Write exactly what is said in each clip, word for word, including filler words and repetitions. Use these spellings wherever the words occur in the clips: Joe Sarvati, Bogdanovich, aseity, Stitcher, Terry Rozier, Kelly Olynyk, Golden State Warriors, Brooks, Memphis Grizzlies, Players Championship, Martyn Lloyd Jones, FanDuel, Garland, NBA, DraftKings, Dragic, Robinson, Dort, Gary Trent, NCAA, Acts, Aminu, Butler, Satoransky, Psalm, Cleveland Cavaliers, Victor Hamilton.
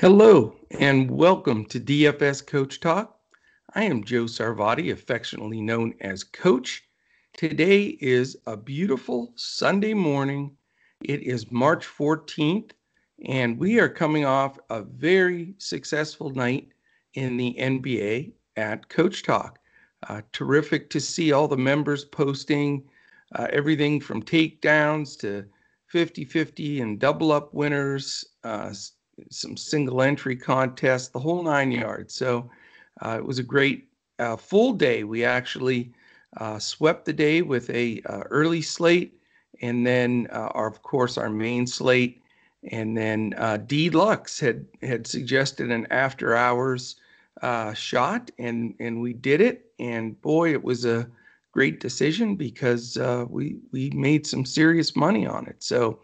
Hello and welcome to D F S Coach Talk. I am Joe Sarvati, affectionately known as Coach. Today is a beautiful Sunday morning. It is March fourteenth, and we are coming off a very successful night in the N B A at Coach Talk. Uh, terrific to see all the members posting uh, everything from takedowns to fifty-fifty and double-up winners, uh, some single entry contests, the whole nine yards. So uh, it was a great uh, full day. We actually uh, swept the day with a uh, early slate, and then uh, our, of course, our main slate. And then uh, D Lux had had suggested an after hours uh, shot, and and we did it. And boy, it was a great decision because uh, we we made some serious money on it. So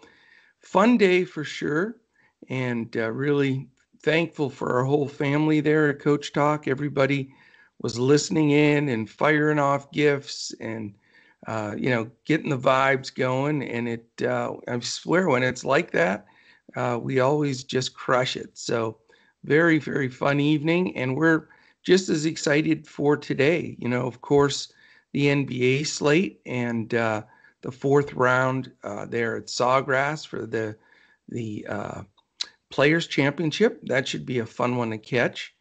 fun day for sure. And uh, really thankful for our whole family there at Coach Talk. Everybody was listening in and firing off gifts and, uh, you know, getting the vibes going. And it, uh, I swear, when it's like that, uh, we always just crush it. So very, very fun evening. And we're just as excited for today. You know, of course, the N B A slate and uh, the fourth round uh, there at Sawgrass for the, the, uh, Players Championship. That should be a fun one to catch.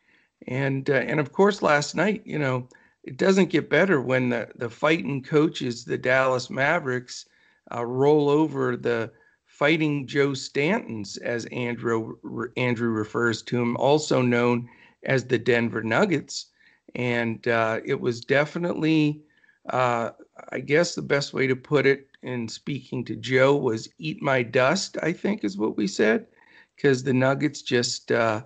And uh, and of course, last night, you know, it doesn't get better when the, the fighting coaches, the Dallas Mavericks, uh, roll over the fighting Joe Stantons, as Andrew, Andrew refers to him, also known as the Denver Nuggets. And uh, it was definitely, uh, I guess the best way to put it in speaking to Joe was eat my dust, I think is what we said, because the Nuggets just uh,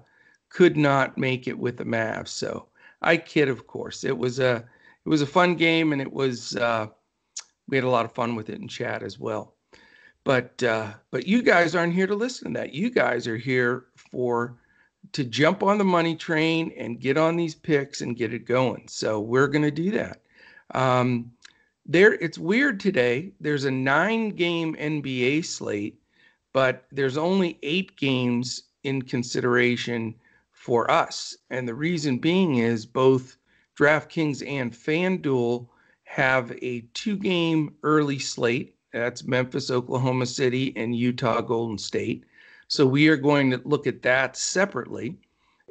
could not make it with the Mavs. So I kid, of course. It was a it was a fun game, and it was uh, we had a lot of fun with it in chat as well. But uh, but you guys aren't here to listen to that. You guys are here for to jump on the money train and get on these picks and get it going. So we're going to do that. Um, there, it's weird today. There's a nine-game N B A slate, but there's only eight games in consideration for us. And the reason being is both DraftKings and FanDuel have a two-game early slate. That's Memphis, Oklahoma City, and Utah, Golden State. So we are going to look at that separately.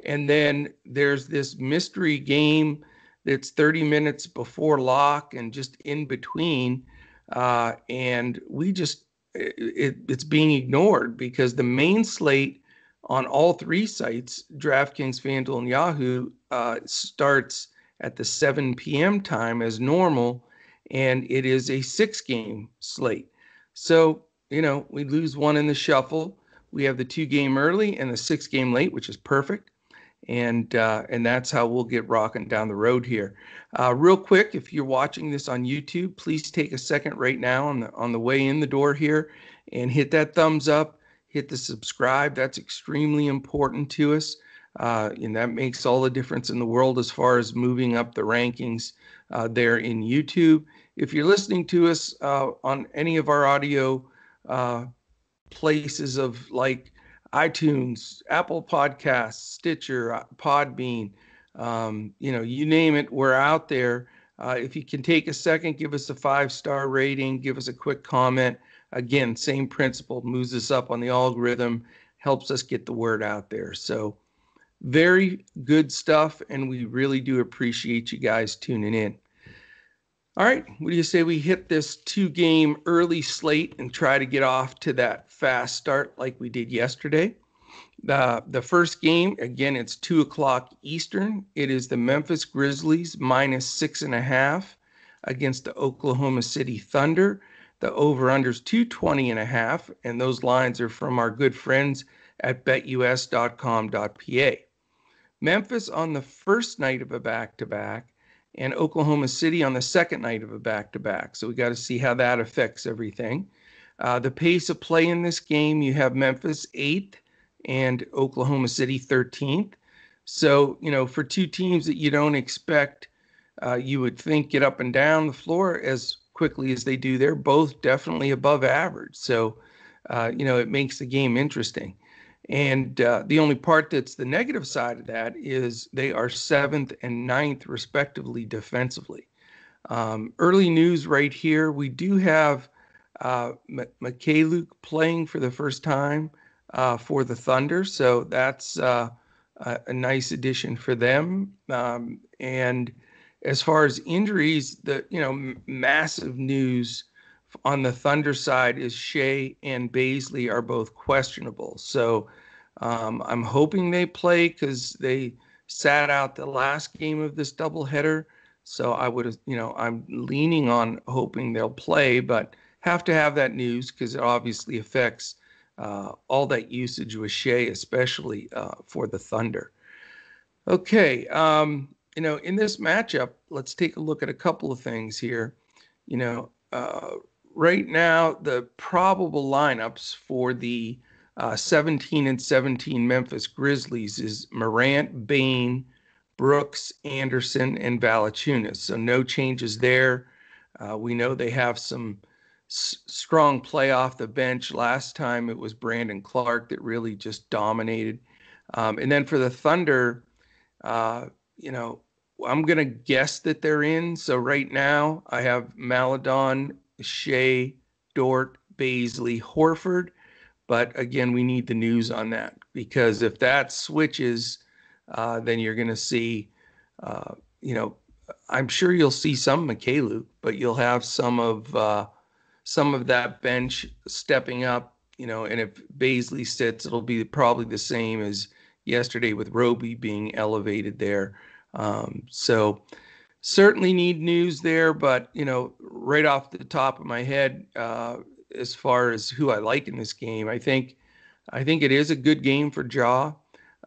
And then there's this mystery game that's thirty minutes before lock and just in between. Uh, and we just... It, it's being ignored because the main slate on all three sites, DraftKings, FanDuel, and Yahoo, uh, starts at the seven p.m. time as normal, and it is a six-game slate. So, you know, we lose one in the shuffle. We have the two-game early and the six-game late, which is perfect, and uh, and that's how we'll get rocking down the road here. Uh, real quick, if you're watching this on YouTube, please take a second right now on the on the way in the door here and hit that thumbs up, hit the subscribe. That's extremely important to us, uh, and that makes all the difference in the world as far as moving up the rankings uh, there in YouTube. If you're listening to us uh, on any of our audio uh, places of like iTunes, Apple Podcasts, Stitcher, Podbean, um, you know, you name it, we're out there. Uh, if you can take a second, give us a five-star rating, give us a quick comment. Again, same principle, moves us up on the algorithm, helps us get the word out there. So very good stuff, and we really do appreciate you guys tuning in. All right, what do you say we hit this two-game early slate and try to get off to that fast start like we did yesterday? The, the first game, again, it's two o'clock Eastern. It is the Memphis Grizzlies minus six and a half against the Oklahoma City Thunder. The over-under is two twenty and a half, and those lines are from our good friends at bet U S dot com dot p a. Memphis on the first night of a back-to-back, and Oklahoma City on the second night of a back-to-back. So we got to see how that affects everything. Uh, the pace of play in this game, you have Memphis eighth and Oklahoma City thirteenth. So, you know, for two teams that you don't expect, uh, you would think get up and down the floor as quickly as they do, they're both definitely above average. So, uh, you know, it makes the game interesting. And uh, the only part that's the negative side of that is they are seventh and ninth, respectively, defensively. Um, early news right here. We do have uh, Mykhailiuk playing for the first time uh, for the Thunder. So that's uh, a, a nice addition for them. Um, and as far as injuries, the you know, m- massive news on the Thunder side is Shea and Baisley are both questionable. So um, I'm hoping they play because they sat out the last game of this doubleheader. So I would, you know, I'm leaning on hoping they'll play, but have to have that news because it obviously affects uh, all that usage with Shea, especially uh, for the Thunder. Okay, um, you know, in this matchup, let's take a look at a couple of things here. You know, uh, right now the probable lineups for the uh, seventeen and seventeen Memphis Grizzlies is Morant, Bane, Brooks, Anderson, and Valachunas. So no changes there. Uh, we know they have some s- strong play off the bench. Last time it was Brandon Clark that really just dominated. Um, and then for the Thunder, uh, you know, I'm going to guess that they're in. So right now I have Maladon, Shea, Dort, Baisley, Horford. But again, we need the news on that because if that switches, Uh, then you're going to see, uh, you know, I'm sure you'll see some Mykhailiuk, but you'll have some of uh, some of that bench stepping up, you know, and if Baisley sits, it'll be probably the same as yesterday with Roby being elevated there. Um, so certainly need news there, but, you know, right off the top of my head, uh, as far as who I like in this game, I think I think it is a good game for Ja.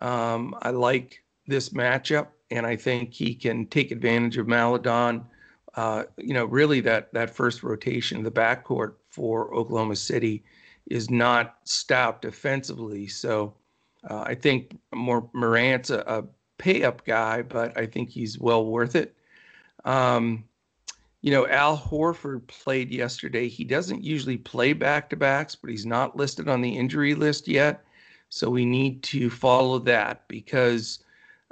Um, I like this matchup, and I think he can take advantage of Maladon. Uh, you know, really that that first rotation, the backcourt for Oklahoma City is not stout defensively. So uh, I think more Morant's a, a pay-up guy, but I think he's well worth it. Um, you know, Al Horford played yesterday. He doesn't usually play back-to-backs, but he's not listed on the injury list yet. So we need to follow that because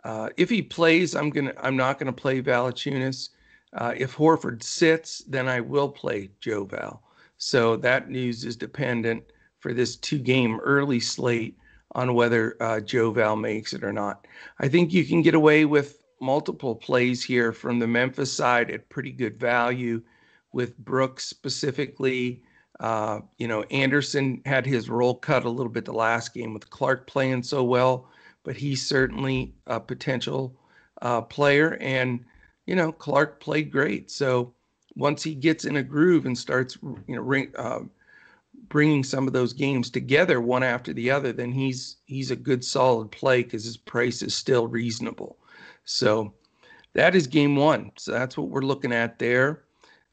uh, if he plays, I'm gonna I'm not gonna play Valachunas. Uh, if Horford sits, then I will play Joe Val. So that news is dependent for this two-game early slate on whether uh, Joe Val makes it or not. I think you can get away with multiple plays here from the Memphis side at pretty good value, with Brooks specifically. Uh, you know, Anderson had his role cut a little bit the last game with Clark playing so well, but he's certainly a potential uh, player. And, you know, Clark played great. So once he gets in a groove and starts, you know, ring, uh, bringing some of those games together one after the other, then he's he's a good solid play because his price is still reasonable. So that is game one. So that's what we're looking at there.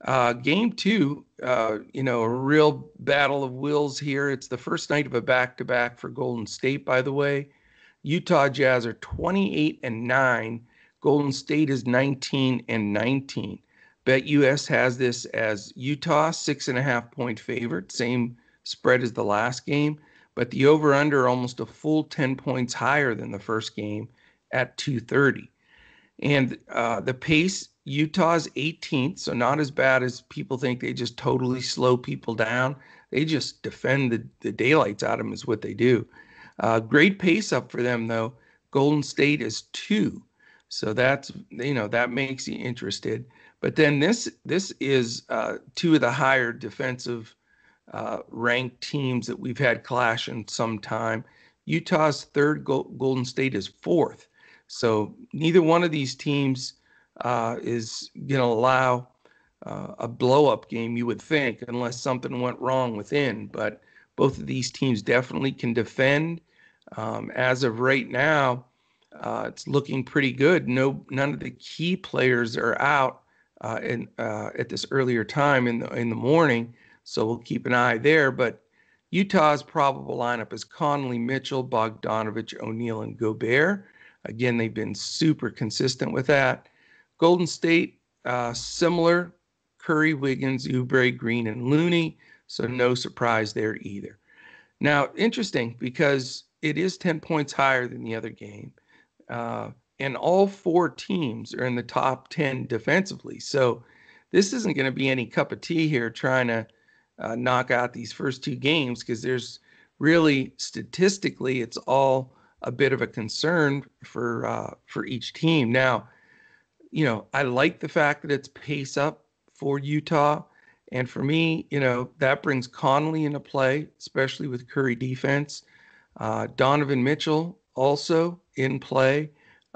Uh, game two, uh, you know, a real battle of wills here. It's the first night of a back-to-back for Golden State, by the way. Utah Jazz are twenty-eight and nine. Golden State is nineteen and nineteen. BetUS has this as Utah, six and a half point favorite, same spread as the last game, but the over-under almost a full ten points higher than the first game at two thirty. And uh, the pace, Utah's eighteenth, so not as bad as people think. They just totally slow people down. They just defend the, the daylights out of them is what they do. Uh, great pace up for them, though. Golden State is two. So that's, you know, that makes you interested. But then this this is uh, two of the higher defensive uh, ranked teams that we've had clash in some time. Utah's third, Golden State is fourth. So neither one of these teams Uh, is going to allow uh, a blow-up game, you would think, unless something went wrong within. But both of these teams definitely can defend. Um, as of right now, uh, it's looking pretty good. No, none of the key players are out uh, in, uh, at this earlier time in the, in the morning, so we'll keep an eye there. But Utah's probable lineup is Conley, Mitchell, Bogdanovich, O'Neal, and Gobert. Again, they've been super consistent with that. Golden State, uh, similar, Curry, Wiggins, Oubre, Green, and Looney, so no surprise there either. Now, interesting, because it is ten points higher than the other game. Uh, and all four teams are in the top ten defensively. So this isn't going to be any cup of tea here trying to uh, knock out these first two games, because there's really statistically it's all a bit of a concern for uh, for each team. Now, you know, I like the fact that it's pace up for Utah. And for me, you know, that brings Conley into play, especially with Curry defense. Uh, Donovan Mitchell also in play.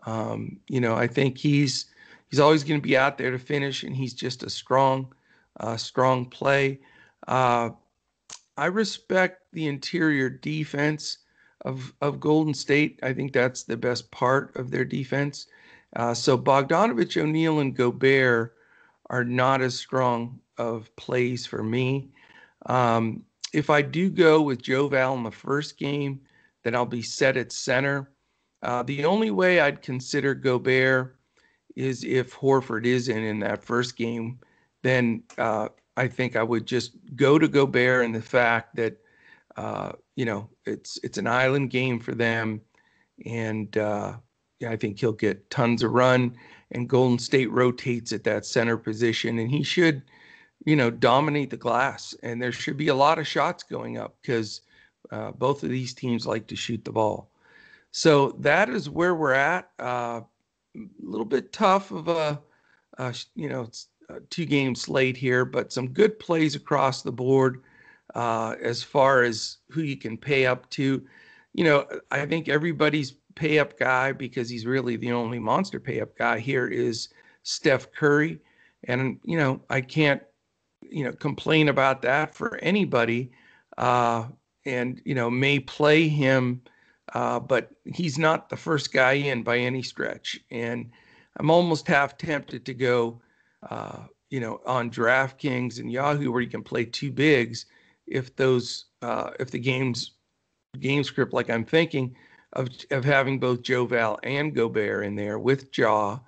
Um, you know, I think he's he's always going to be out there to finish, and he's just a strong, uh, strong play. Uh, I respect the interior defense of of Golden State. I think that's the best part of their defense. Uh, so Bogdanovich, O'Neal, and Gobert are not as strong of plays for me. Um, if I do go with Joe Val in the first game, then I'll be set at center. Uh, the only way I'd consider Gobert is if Horford isn't in that first game, then uh, I think I would just go to Gobert and the fact that, uh, you know, it's it's an island game for them. And uh, yeah, I think he'll get tons of run. And Golden State rotates at that center position. And he should, you know, dominate the glass. And there should be a lot of shots going up because uh, both of these teams like to shoot the ball. So that is where we're at. A uh, little bit tough of a, a you know, two-game slate here, but some good plays across the board uh, as far as who you can pay up to. You know, I think everybody's pay-up guy, because he's really the only monster pay-up guy here, is Steph Curry. And, you know, I can't, you know, complain about that for anybody. Uh, and, you know, may play him, Uh, but he's not the first guy in by any stretch. And I'm almost half tempted to go, uh, you know, on DraftKings and Yahoo, where you can play two bigs if those, uh, if the game's game script, like I'm thinking of, of having both Joe Val and Gobert in there with Jaw,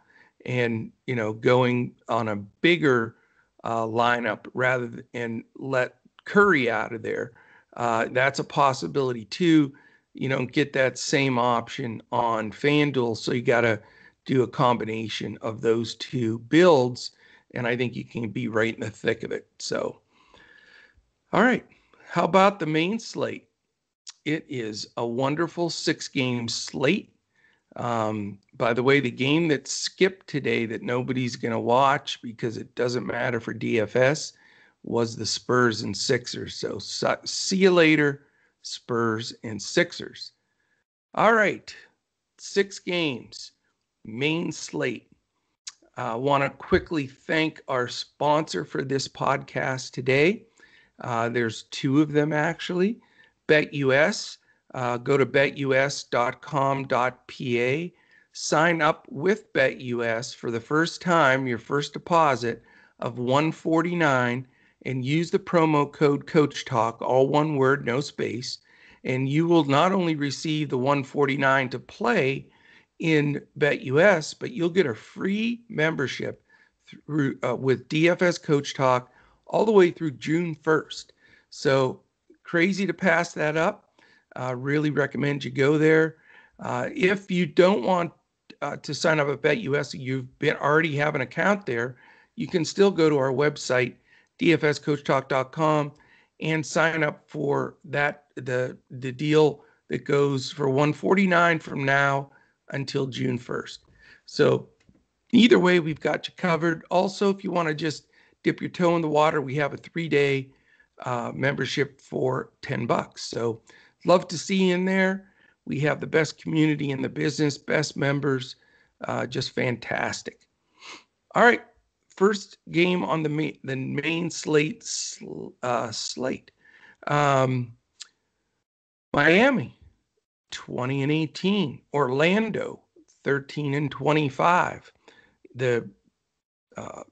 and, you know, going on a bigger uh, lineup rather than, and let Curry out of there. Uh, that's a possibility too. You don't get that same option on FanDuel, so you got to do a combination of those two builds, and I think you can be right in the thick of it. So, all right, how about the main slate? It is a wonderful six-game slate. Um, by the way, the game that skipped today that nobody's going to watch because it doesn't matter for D F S was the Spurs and Sixers. So, so see you later, Spurs and Sixers. All right, six games, main slate. I uh, want to quickly thank our sponsor for this podcast today. Uh, there's two of them, actually. BetUS. Uh, go to bet U S dot com dot P A. Sign up with BetUS for the first time, your first deposit of one forty-nine, and use the promo code CoachTalk, all one word, no space, and you will not only receive the one forty-nine to play in BetUS, but you'll get a free membership through uh, with D F S Coach Talk all the way through June first. So crazy to pass that up. I uh, really recommend you go there. Uh, if you don't want uh, to sign up at BetUS, you've been already have an account there, you can still go to our website, D F S coach talk dot com, and sign up for that the the deal that goes for one forty-nine from now until June first. So either way, we've got you covered. Also, if you want to just dip your toe in the water, we have a three-day uh, membership for ten bucks. So love to see you in there. We have the best community in the business, best members, uh, just fantastic. All right. First game on the main, the main slate uh, slate, um, Miami twenty and eighteen, Orlando thirteen and twenty-five. The uh,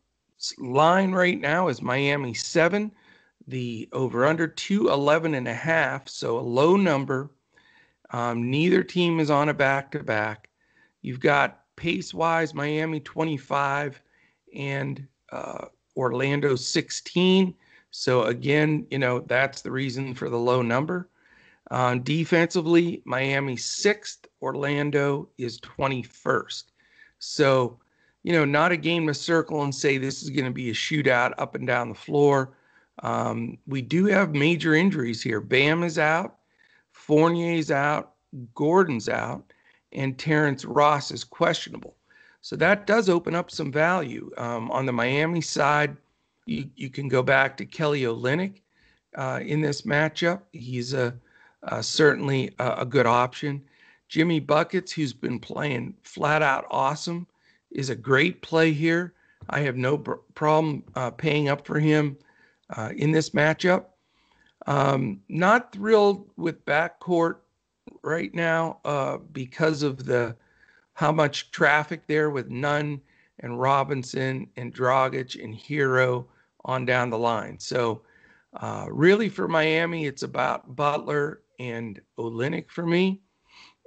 line right now is Miami seven, the over under two eleven and a half, so a low number. Um, neither team is on a back to back. You've got pace wise Miami twenty-five. And uh, Orlando sixteen. So again, you know, that's the reason for the low number. Uh, defensively, Miami's sixth, Orlando is twenty-first. So, you know, not a game to circle and say this is going to be a shootout up and down the floor. Um, we do have major injuries here. Bam is out, Fournier's out, Gordon's out, and Terrence Ross is questionable. So that does open up some value. Um, on the Miami side, you, you can go back to Kelly Olynyk uh, in this matchup. He's a, a certainly a, a good option. Jimmy Buckets, who's been playing flat out awesome, is a great play here. I have no pr- problem uh, paying up for him uh, in this matchup. Um, not thrilled with backcourt right now uh, because of the how much traffic there with Nunn and Robinson and Dragic and Hero on down the line. So uh, really for Miami, it's about Butler and Olynyk for me.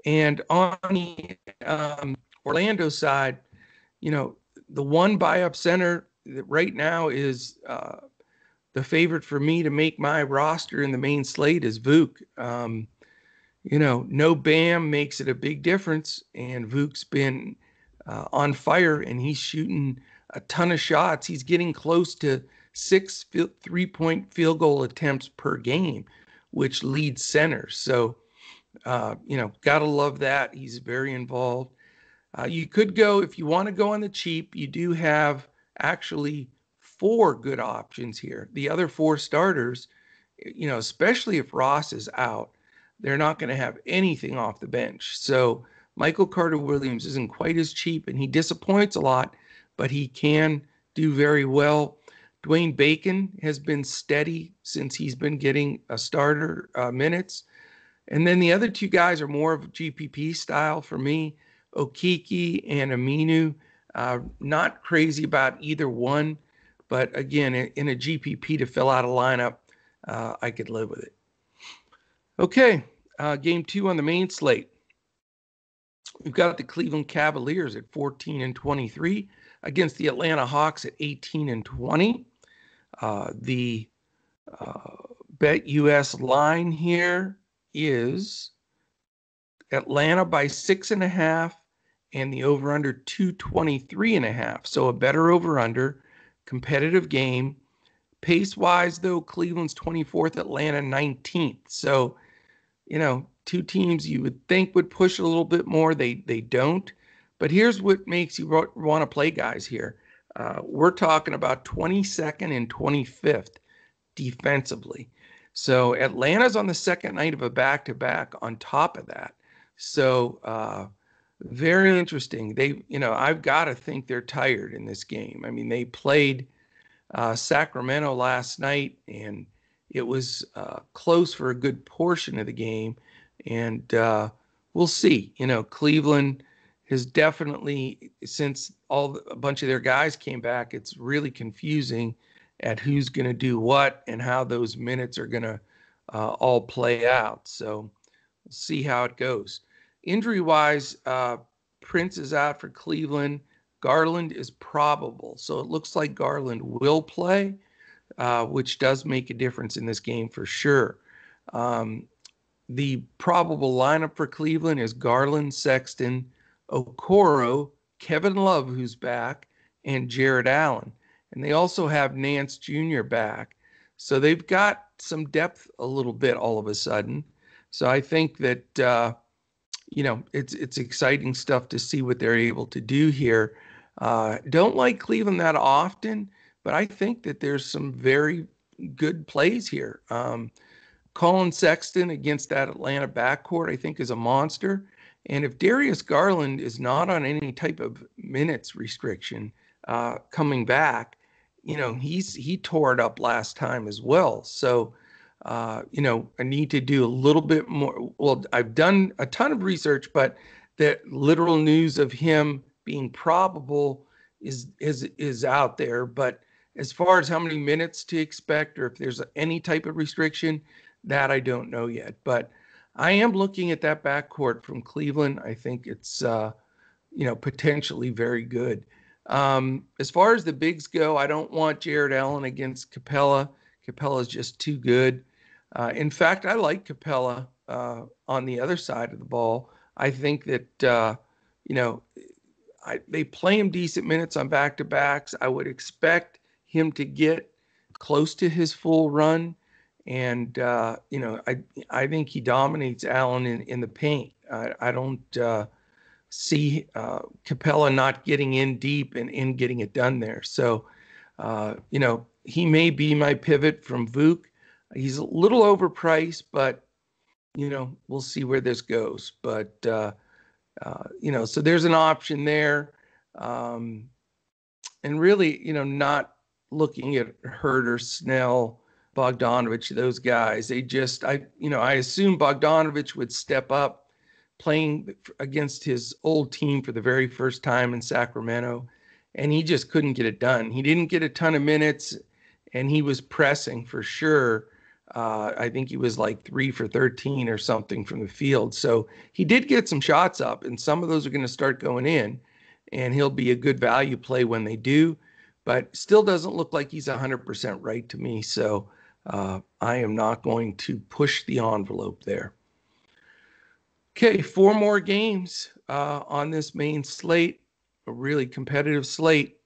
And on the um, Orlando side, you know, the one buy-up center that right now is uh, the favorite for me to make my roster in the main slate is Vuk. Um, you know, no Bam makes it a big difference, and Vuk's been uh, on fire, and he's shooting a ton of shots. He's getting close to six three-point field goal attempts per game, which leads centers. So, uh, you know, got to love that. He's very involved. Uh, you could go, if you want to go on the cheap, you do have actually four good options here. The other four starters, you know, especially if Ross is out, they're not going to have anything off the bench. So Michael Carter-Williams isn't quite as cheap, and he disappoints a lot, but he can do very well. Dwayne Bacon has been steady since he's been getting a starter uh, minutes. And then the other two guys are more of G P P style for me. Okiki and Aminu, uh, not crazy about either one, but again, in a G P P to fill out a lineup, uh, I could live with it. Okay, uh, game two on the main slate. We've got the Cleveland Cavaliers at fourteen and twenty-three against the Atlanta Hawks at eighteen and twenty. Uh, the uh, BetUS line here is Atlanta by six and a half, and the over-under two twenty-three and a half. So a better over-under, competitive game. Pace-wise, though, Cleveland's twenty-fourth, Atlanta nineteenth. So, you know, two teams you would think would push a little bit more. They they don't. But here's what makes you want to play guys here. Uh, we're talking about twenty-second and twenty-fifth defensively. So Atlanta's on the second night of a back-to-back on top of that. So uh, very interesting. They, you know, I've got to think they're tired in this game. I mean, they played uh, Sacramento last night, and it was uh, close for a good portion of the game. And uh, we'll see. You know, Cleveland has definitely, since all a bunch of their guys came back, it's really confusing at who's going to do what and how those minutes are going to uh, all play out. So we'll see how it goes. Injury-wise, uh, Prince is out for Cleveland. Garland is probable. So it looks like Garland will play, uh, which does make a difference in this game for sure. Um, the probable lineup for Cleveland is Garland, Sexton, Okoro, Kevin Love, who's back, and Jared Allen. And they also have Nance Junior back. So they've got some depth a little bit all of a sudden. So I think that, uh, you know, it's it's exciting stuff to see what they're able to do here. Uh, don't like Cleveland that often, but I think that there's some very good plays here. Um, Colin Sexton against that Atlanta backcourt, I think, is a monster. And if Darius Garland is not on any type of minutes restriction uh, coming back, you know, he's he tore it up last time as well. So, Uh, you know, I need to do a little bit more. Well, I've done a ton of research, but the literal news of him being probable is is is out there. But as far as how many minutes to expect or if there's any type of restriction, that I don't know yet. But I am looking at that backcourt from Cleveland. I think it's, uh, you know, potentially very good. Um, as far as the bigs go, I don't want Jared Allen against Capella. Capella is just too good. Uh, in fact, I like Capella uh, on the other side of the ball. I think that, uh, you know, I, they play him decent minutes on back-to-backs. I would expect him to get close to his full run. And, uh, you know, I I think he dominates Allen in, in the paint. I, I don't uh, see uh, Capella not getting in deep and, and getting it done there. So, uh, you know, he may be my pivot from Vuk. He's a little overpriced, but, you know, we'll see where this goes. But, uh, uh, you know, so there's an option there. Um, and really, you know, not looking at Hurt or Snell, Bogdanovich, those guys, they just, I, you know, I assume Bogdanovich would step up playing against his old team for the very first time in Sacramento, and he just couldn't get it done. He didn't get a ton of minutes, and he was pressing for sure. Uh, I think he was like three for thirteen or something from the field. So he did get some shots up, and some of those are going to start going in, and he'll be a good value play when they do, but still doesn't look like he's one hundred percent right to me. So Uh, I am not going to push the envelope there. Okay, four more games uh, on this main slate, a really competitive slate.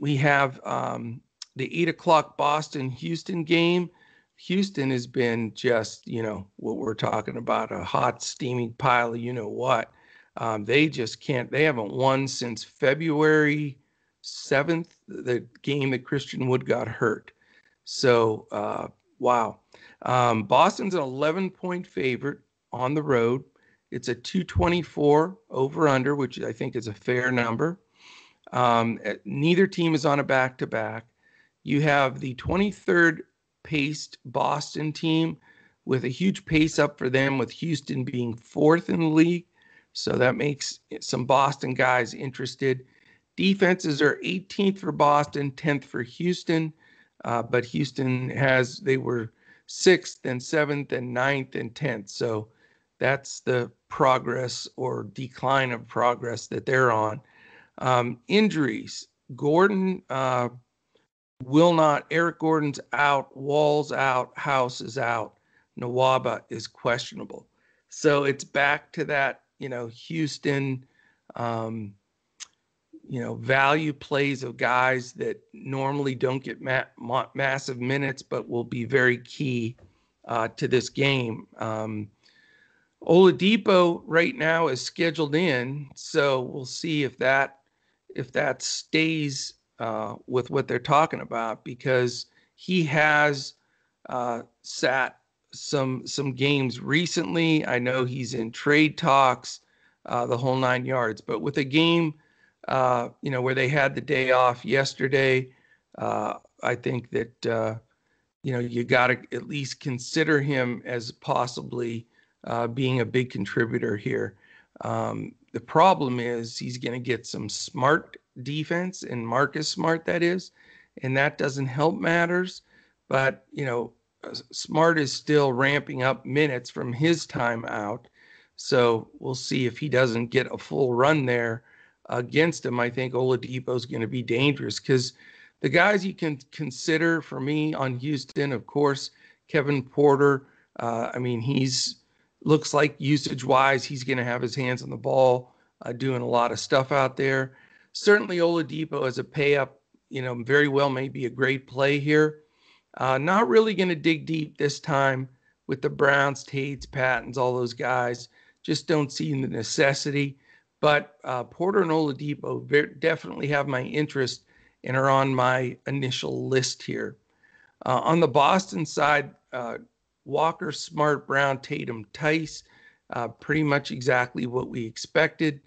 We have um, the eight o'clock Boston-Houston game. Houston has been just, you know, what we're talking about, a hot, steaming pile of you-know-what. Um, they just can't, they haven't won since February seventh, the game that Christian Wood got hurt. So, uh, wow. Um, Boston's an eleven point favorite on the road. It's a two twenty-four over under, which I think is a fair number. Um, neither team is on a back-to-back. You have the twenty-third paced Boston team with a huge pace up for them, with Houston being fourth in the league. So that makes some Boston guys interested. Defenses are eighteenth for Boston, tenth for Houston. Uh, but Houston has, they were sixth and seventh and ninth and tenth. So that's the progress or decline of progress that they're on. Um, injuries. Gordon uh, will not. Eric Gordon's out. Wall's out. House is out. Nawaba is questionable. So it's back to that, you know, Houston, um, you know, value plays of guys that normally don't get ma- ma- massive minutes, but will be very key uh, to this game. Um, Oladipo right now is scheduled in, so we'll see if that if that stays uh, with what they're talking about, because he has uh, sat some some games recently. I know he's in trade talks, uh, the whole nine yards, but with a game. Uh, you know, where they had the day off yesterday, uh, I think that, uh, you know, you got to at least consider him as possibly uh, being a big contributor here. Um, the problem is he's going to get some Smart defense, and Marcus Smart, that is, and that doesn't help matters. But, you know, Smart is still ramping up minutes from his time out. So we'll see if he doesn't get a full run there against him. I think Oladipo is going to be dangerous, because the guys you can consider for me on Houston, of course, Kevin Porter. Uh, I mean, he's looks like usage wise, he's going to have his hands on the ball, uh, doing a lot of stuff out there. Certainly Oladipo as a pay up, you know, very well may be a great play here. Uh, not really going to dig deep this time with the Browns, Tates, Pattons, all those guys. Just don't see the necessity. But uh, Porter and Oladipo very, definitely have my interest and are on my initial list here. Uh, on the Boston side, uh, Walker, Smart, Brown, Tatum, Tice, uh, pretty much exactly what we expected.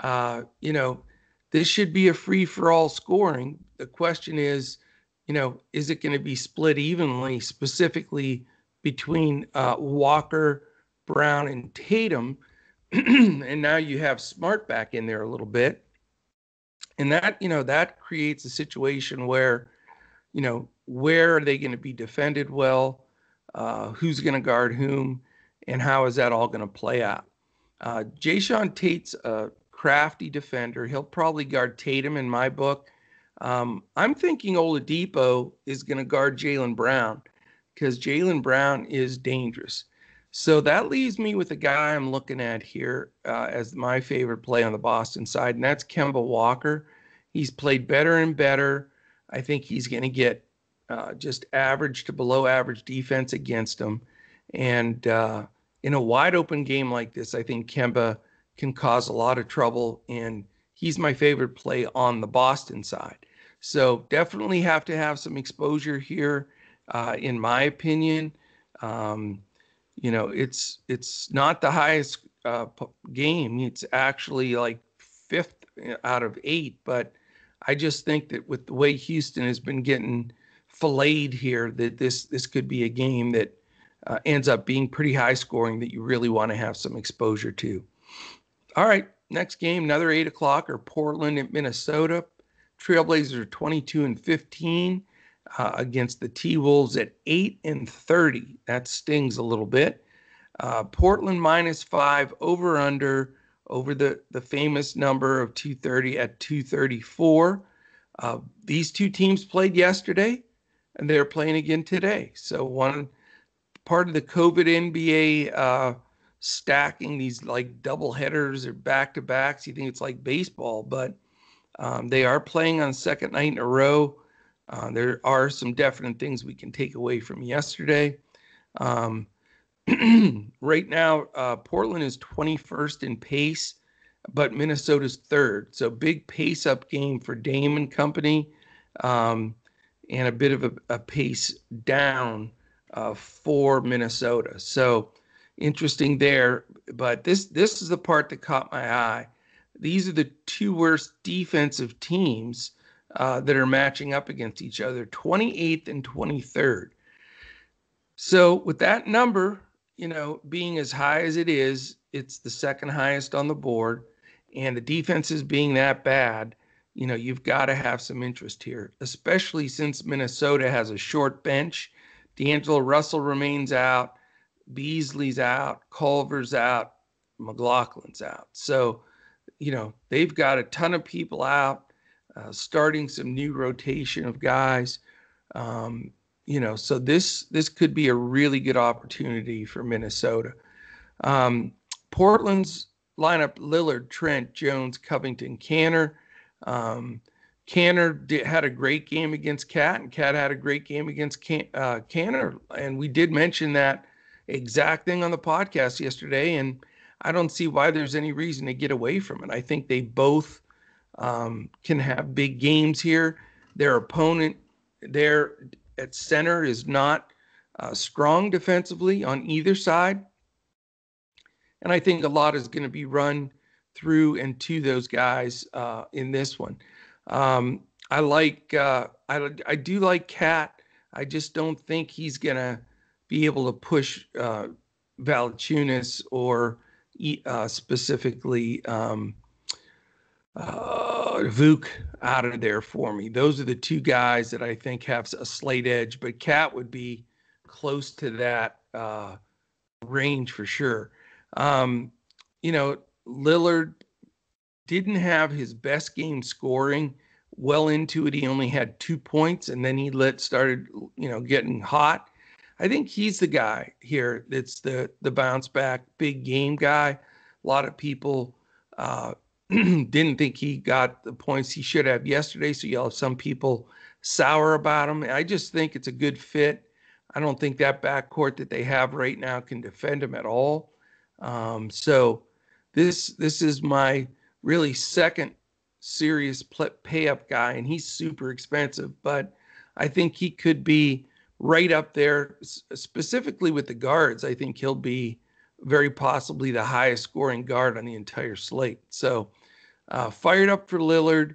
Uh, you know, this should be a free-for-all scoring. The question is, you know, is it going to be split evenly, specifically between uh, Walker, Brown, and Tatum? And now you have Smart back in there a little bit. And that, you know, that creates a situation where, you know, where are they going to be defended well? Uh, who's going to guard whom? And how is that all going to play out? Uh, Jae'Sean Tate's a crafty defender. He'll probably guard Tatum in my book. Um, I'm thinking Oladipo is going to guard Jaylen Brown, because Jaylen Brown is dangerous. So that leaves me with a guy I'm looking at here uh, as my favorite play on the Boston side, and that's Kemba Walker. He's played better and better. I think he's going to get uh, just average to below average defense against him. And uh, in a wide open game like this, I think Kemba can cause a lot of trouble, and he's my favorite play on the Boston side. So definitely have to have some exposure here, uh, in my opinion. Um, you know, it's it's not the highest uh, p- game. It's actually like fifth out of eight. But I just think that with the way Houston has been getting filleted here, that this, this could be a game that uh, ends up being pretty high scoring that you really want to have some exposure to. All right, next game, another eight o'clock, or Portland at Minnesota. Trailblazers are twenty-two and fifteen uh, against the T-Wolves at eight and thirty. That stings a little bit. Uh, Portland minus five, over under, over the, the famous number of two thirty at two thirty-four. Uh, these two teams played yesterday, and they're playing again today. So one part of the COVID N B A uh, stacking, these like double headers or back-to-backs, you think it's like baseball, but Um, they are playing on second night in a row. Uh, there are some definite things we can take away from yesterday. Um, right now, uh, Portland is twenty-first in pace, but Minnesota's third. So big pace-up game for Dame and company, um, and a bit of a, a pace down uh, for Minnesota. So interesting there. But this this is the part that caught my eye. These are the two worst defensive teams uh, that are matching up against each other, twenty-eighth and twenty-third. So with that number, you know, being as high as it is, it's the second highest on the board, and the defenses being that bad, you know, you've got to have some interest here, especially since Minnesota has a short bench. D'Angelo Russell remains out. Baisley's out. Culver's out. McLaughlin's out. So, you know, they've got a ton of people out, uh, starting some new rotation of guys. Um, you know, so this this could be a really good opportunity for Minnesota. Um, Portland's lineup: Lillard, Trent, Jones, Covington, Canner. Um, Canner did, had a great game against Cat, and Cat had a great game against Can, uh, Canner. And we did mention that exact thing on the podcast yesterday, and I don't see why there's any reason to get away from it. I think they both um, can have big games here. Their opponent there at center is not uh, strong defensively on either side. And I think a lot is going to be run through and to those guys uh, in this one. Um, I like, uh, I, I do like Cat. I just don't think he's going to be able to push uh, Valachunas or Uh, specifically um, uh, Vuk out of there for me. Those are the two guys that I think have a slight edge, but Cat would be close to that uh, range for sure. Um, you know, Lillard didn't have his best game scoring. Well into it, he only had two points, and then he let started, you know, getting hot. I think he's the guy here that's the, the bounce-back, big game guy. A lot of people uh, didn't think he got the points he should have yesterday, so you'll have some people sour about him. I just think it's a good fit. I don't think that backcourt that they have right now can defend him at all. Um, so this this is my really second serious pay-up guy, and he's super expensive, but I think he could be right up there, specifically with the guards. I think he'll be very possibly the highest scoring guard on the entire slate. So uh, fired up for Lillard.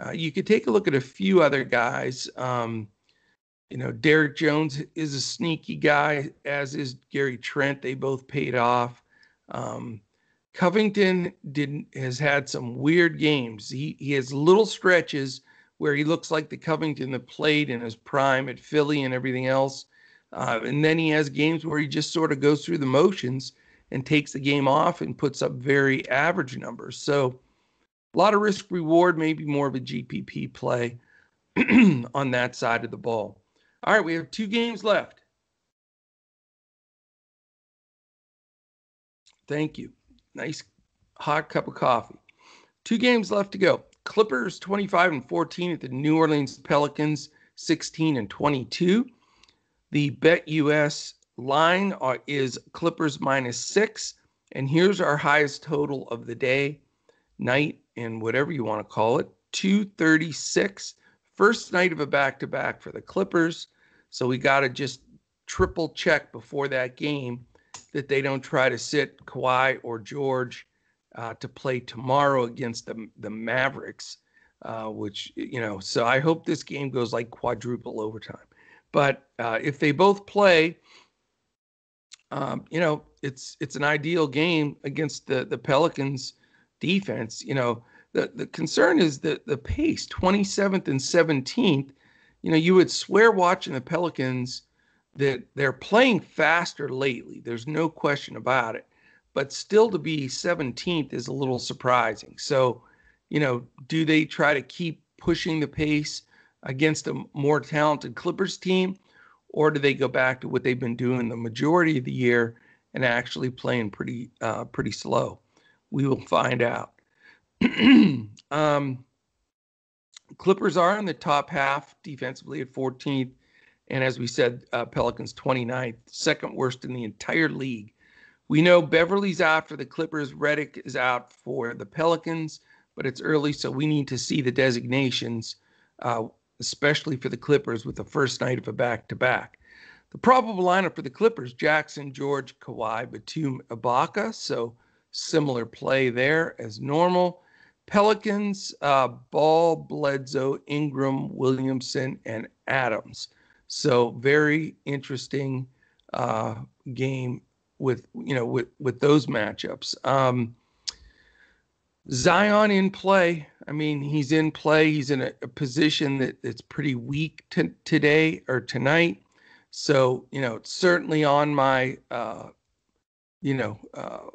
Uh, you could take a look at a few other guys. Um, you know, Derrick Jones is a sneaky guy, as is Gary Trent. They both paid off. Um, Covington didn't has had some weird games. He he has little stretches where he looks like the Covington that played in his prime at Philly and everything else. Uh, and then he has games where he just sort of goes through the motions and takes the game off and puts up very average numbers. So a lot of risk reward, maybe more of a G P P play on that side of the ball. All right, we have two games left. Thank you. Nice hot cup of coffee. Two games left to go. Clippers twenty-five and fourteen at the New Orleans Pelicans sixteen and twenty-two. The BetUS line is Clippers minus six. And here's our highest total of the day, night, and whatever you want to call it, two thirty-six. First night of a back-to-back for the Clippers. So we got to just triple check before that game that they don't try to sit Kawhi or George uh, to play tomorrow against the, the Mavericks, uh, which, you know, so I hope this game goes like quadruple overtime. But uh, if they both play, um, you know, it's it's an ideal game against the, the Pelicans defense. You know, the, the concern is the, the pace, twenty-seventh and seventeenth. You know, you would swear watching the Pelicans that they're playing faster lately. There's no question about it. But still to be seventeenth is a little surprising. So, you know, do they try to keep pushing the pace against a more talented Clippers team? Or do they go back to what they've been doing the majority of the year and actually playing pretty uh, pretty slow? We will find out. um, Clippers are in the top half defensively at fourteenth. And as we said, uh, Pelicans twenty-ninth, second worst in the entire league. We know Beverly's out for the Clippers. Reddick is out for the Pelicans, but it's early, so we need to see the designations, uh, especially for the Clippers with the first night of a back-to-back. The probable lineup for the Clippers, Jackson, George, Kawhi, Batum, Ibaka, so similar play there as normal. Pelicans, uh, Ball, Bledsoe, Ingram, Williamson, and Adams. So very interesting uh, game with, you know, with, with those matchups. Um, Zion in play. I mean, he's in play. He's in a, a position that it's pretty weak t- today or tonight. So, you know, it's certainly on my, uh, you know, uh,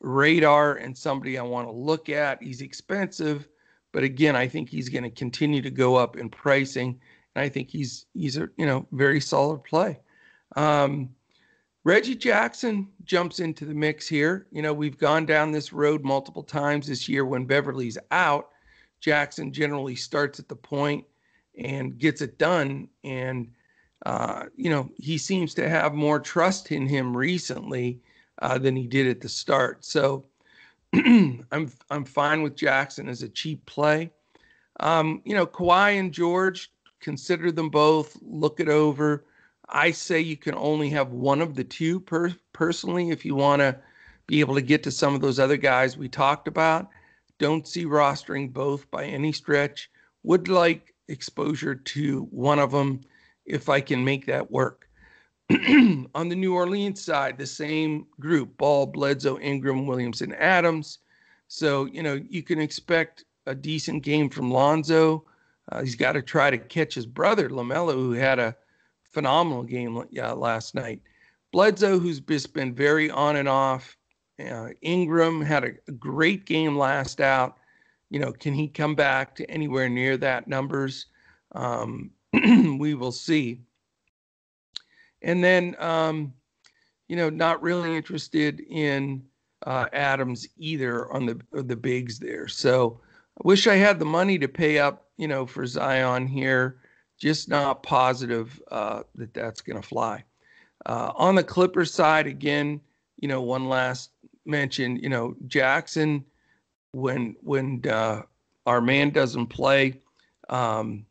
radar and somebody I want to look at. He's expensive, but again, I think he's going to continue to go up in pricing. I think he's he's a you know very solid play. Um, Reggie Jackson jumps into the mix here. You know, we've gone down this road multiple times this year. When Beverly's out, Jackson generally starts at the point and gets it done. And uh, you know, he seems to have more trust in him recently uh, than he did at the start. So I'm I'm fine with Jackson as a cheap play. Um, you know, Kawhi and George. Consider them both, look it over. I say you can only have one of the two per- personally if you want to be able to get to some of those other guys we talked about. Don't see rostering both by any stretch. Would like exposure to one of them if I can make that work. On the New Orleans side, the same group, Ball, Bledsoe, Ingram, Williamson, Adams. So, you know, you can expect a decent game from Lonzo. Uh, he's got to try to catch his brother, LaMelo, who had a phenomenal game uh, last night. Bledsoe, who's just been very on and off. Uh, Ingram had a, a great game last out. You know, can he come back to anywhere near that numbers? Um, we will see. And then, um, you know, not really interested in uh, Adams either on the, the bigs there. So I wish I had the money to pay up, you know, for Zion here. Just not positive uh, that that's going to fly. Uh, on the Clippers side, again, you know, one last mention, you know, Jackson, when when uh, our man doesn't play, um,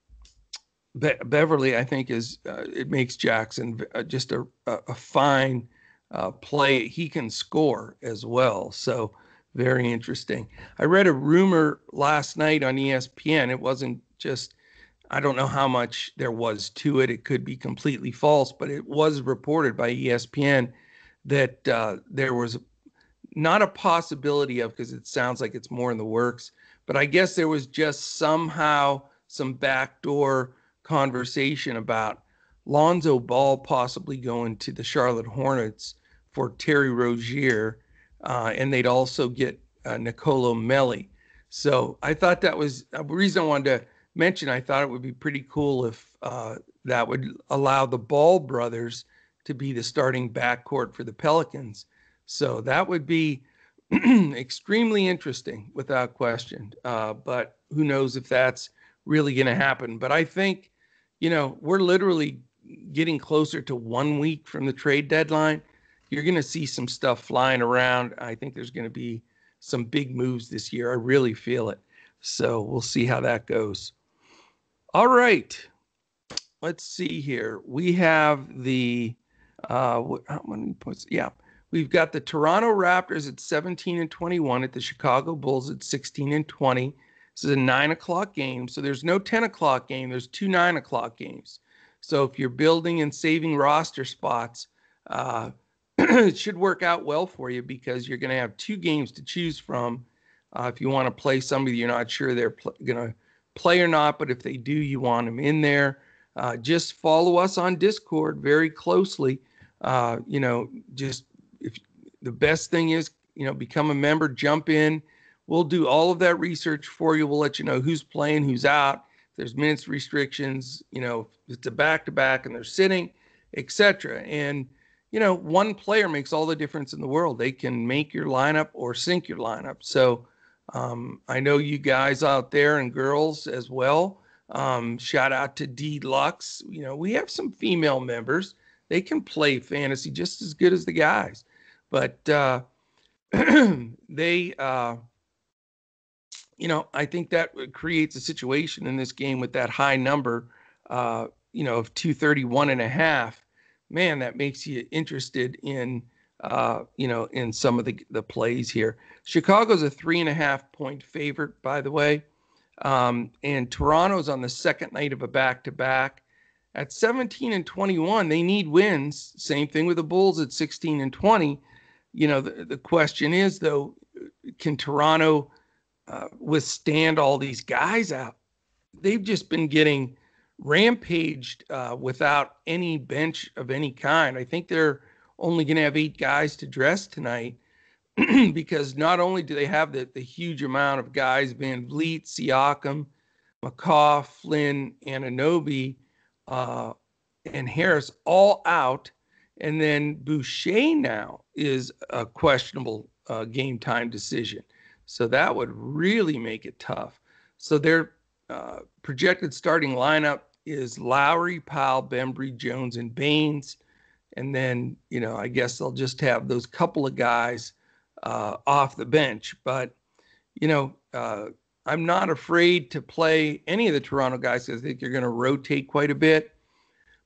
Be- Beverly, I think, is uh, it makes Jackson just a, a fine uh, play. He can score as well. So, very interesting. I read a rumor last night on E S P N. It wasn't just, I don't know how much there was to it. It could be completely false, but it was reported by E S P N that uh, there was not a possibility of, because it sounds like it's more in the works, but I guess there was just somehow some backdoor conversation about Lonzo Ball possibly going to the Charlotte Hornets for Terry Rozier. Uh, and they'd also get uh, Nicolo Melli. So I thought that was a reason I wanted to mention. I thought it would be pretty cool if uh, that would allow the Ball brothers to be the starting backcourt for the Pelicans. So that would be extremely interesting without question. Uh, but who knows if that's really going to happen. But I think, you know, we're literally getting closer to one week from the trade deadline. You're going to see some stuff flying around. I think there's going to be some big moves this year. I really feel it. So we'll see how that goes. All right. Let's see here. We have the, uh, how many points? Yeah. We've got the Toronto Raptors at seventeen and twenty-one at the Chicago Bulls at sixteen and twenty. This is a nine o'clock game. So there's no ten o'clock game. There's two nine o'clock games. So if you're building and saving roster spots, uh, it should work out well for you because you're going to have two games to choose from. Uh, if you want to play somebody you're not sure they're pl- going to play or not, but if they do, you want them in there. Uh, just follow us on Discord very closely. Uh, you know, just if the best thing is, you know, become a member, jump in. We'll do all of that research for you. We'll let you know who's playing, who's out. If there's minutes restrictions, you know, if it's a back-to-back and they're sitting, et cetera. And you know, one player makes all the difference in the world. They can make your lineup or sink your lineup. So um, I know you guys out there and girls as well. Um, shout out to D Lux. You know, we have some female members. They can play fantasy just as good as the guys. But uh, they, uh, you know, I think that creates a situation in this game with that high number, uh, you know, of two thirty-one and a half. Man, that makes you interested in, uh, you know, in some of the, the plays here. Chicago's a three and a half point favorite, by the way. Um, and Toronto's on the second night of a back-to-back at seventeen and twenty-one. They need wins. Same thing with the Bulls at sixteen and twenty. You know, the, the question is though, can Toronto, uh, withstand all these guys out? They've just been getting rampaged uh, without any bench of any kind. I think they're only going to have eight guys to dress tonight because not only do they have the, the huge amount of guys, Van Vliet, Siakam, McCaw, Flynn, Anunoby, uh, and Harris all out. And then Boucher now is a questionable uh, game time decision. So that would really make it tough. So they're Uh, projected starting lineup is Lowry, Powell, Bembry, Jones, and Baines. And then, you know, I guess they'll just have those couple of guys uh, off the bench. But, you know, uh, I'm not afraid to play any of the Toronto guys because I think you're going to rotate quite a bit.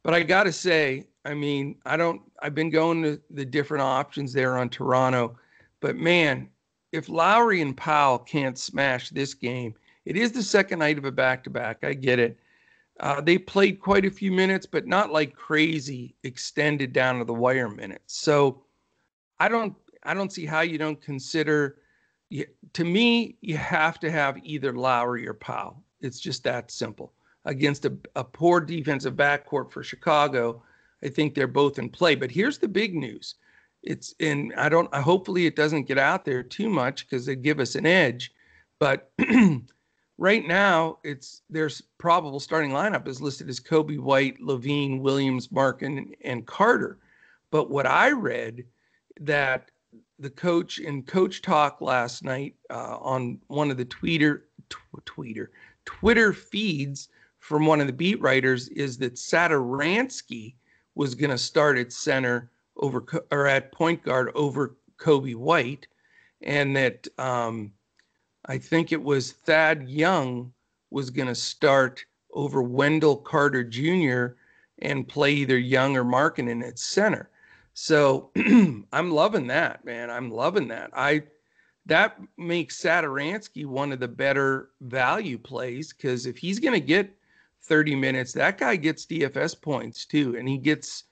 But I got to say, I mean, I don't, I've been going to the different options there on Toronto. But man, if Lowry and Powell can't smash this game, it is the second night of a back-to-back. I get it. Uh, they played quite a few minutes, but not like crazy extended down to the wire minutes. So I don't, I don't see how you don't consider. You, to me, you have to have either Lowry or Powell. It's just that simple. Against a, a poor defensive backcourt for Chicago, I think they're both in play. But here's the big news. It's in. I don't. I, hopefully, it doesn't get out there too much because they give us an edge. But right now, it's their probable starting lineup is listed as Coby White, Levine, Williams, Markin, and Carter. But what I read that the coach in Coach Talk last night uh, on one of the tweeter, tw- tweeter, Twitter feeds from one of the beat writers is that Satoransky was going to start at center over or at point guard over Coby White, and that. Um, I think it was Thad Young was going to start over Wendell Carter Junior and play either Young or Markkanen at center. So I'm loving that, man. I'm loving that. I that makes Satoransky one of the better value plays because if he's going to get thirty minutes, that guy gets D F S points too, and he gets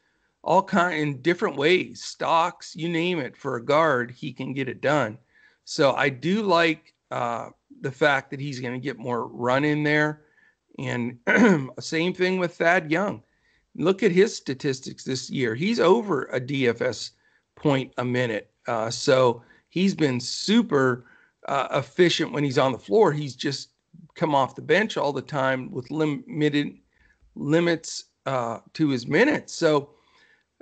all kind in different ways, stocks, you name it. For a guard, he can get it done. So I do like. Uh, the fact that he's going to get more run in there. And same thing with Thad Young. Look at his statistics this year. He's over a D F S point a minute. Uh, so he's been super uh, efficient when he's on the floor. He's just come off the bench all the time with limited limits uh, to his minutes. So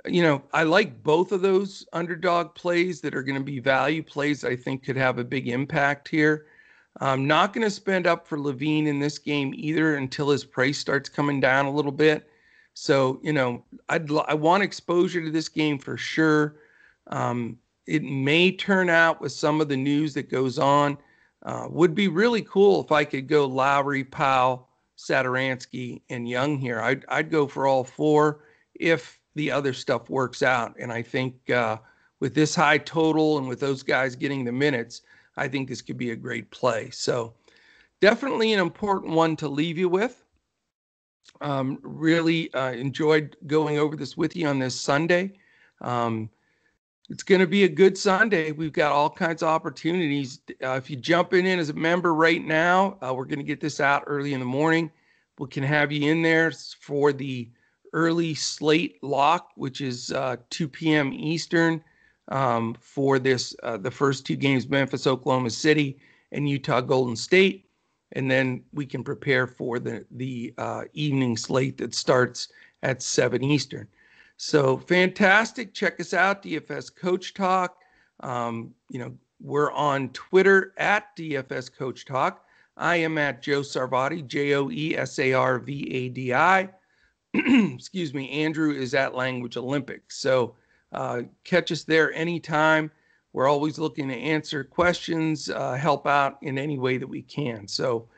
you know, I like both of those underdog plays that are going to be value plays I think could have a big impact here. I'm not going to spend up for Levine in this game either until his price starts coming down a little bit. So, you know, I'd I want exposure to this game for sure. Um, it may turn out with some of the news that goes on. Uh, would be really cool if I could go Lowry, Powell, Satoransky, and Young here. I'd, I'd go for all four if the other stuff works out. And I think uh, with this high total and with those guys getting the minutes, I think this could be a great play. So definitely an important one to leave you with. Um, really uh, enjoyed going over this with you on this Sunday. Um, it's going to be a good Sunday. We've got all kinds of opportunities. Uh, if you jump in as a member right now, uh, we're going to get this out early in the morning. We can have you in there for the early slate lock, which is uh, two p.m. Eastern. Um, for this, uh, the first two games, Memphis, Oklahoma City, and Utah, Golden State. And then we can prepare for the, the uh, evening slate that starts at seven Eastern. So fantastic. Check us out, D F S Coach Talk. Um, you know, we're on Twitter at D F S Coach Talk. I am at Joe Sarvati, J O E S A R V A D I. Excuse me, Andrew is at Language Olympics. So Uh, catch us there anytime. We're always looking to answer questions, uh, help out in any way that we can. So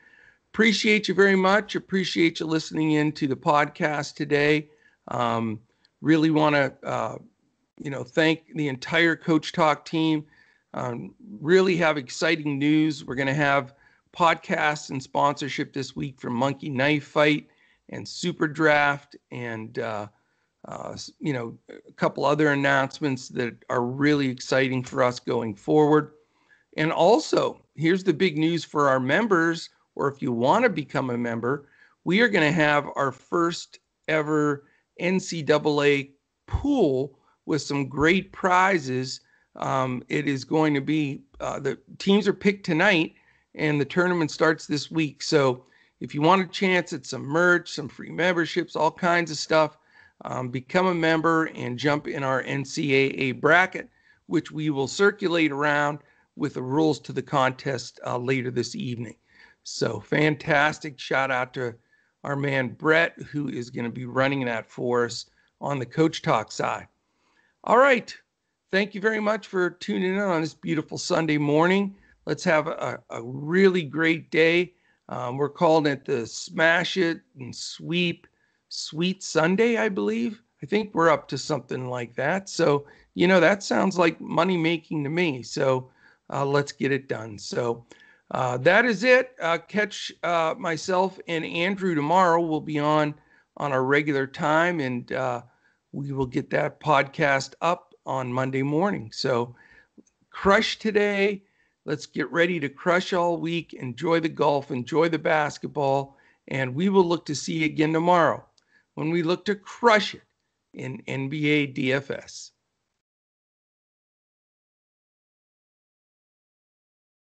appreciate you very much. Appreciate you listening in to the podcast today. Um, really want to, uh, you know, thank the entire Coach Talk team. Um, really have exciting news. We're going to have podcasts and sponsorship this week from Monkey Knife Fight and Super Draft and, uh, Uh, you know, a couple other announcements that are really exciting for us going forward. And also, here's the big news for our members, or if you want to become a member, we are going to have our first ever N C double A pool with some great prizes. Um, it is going to be, uh, the teams are picked tonight, and the tournament starts this week. So if you want a chance at some merch, some free memberships, all kinds of stuff, Um, become a member and jump in our N C double A bracket, which we will circulate around with the rules to the contest uh, later this evening. So fantastic. Shout out to our man Brett, who is going to be running that for us on the Coach Talk side. All right. Thank you very much for tuning in on this beautiful Sunday morning. Let's have a, a really great day. Um, we're calling it the Smash It and Sweep Sweet Sunday, I believe. I think we're up to something like that. So, you know, that sounds like money making to me. So uh, let's get it done. So uh, that is it. Uh, catch uh, myself and Andrew tomorrow. We'll be on on our regular time, and uh, we will get that podcast up on Monday morning. So crush today. Let's get ready to crush all week. Enjoy the golf. Enjoy the basketball. And we will look to see you again tomorrow, when we look to crush it in N B A D F S.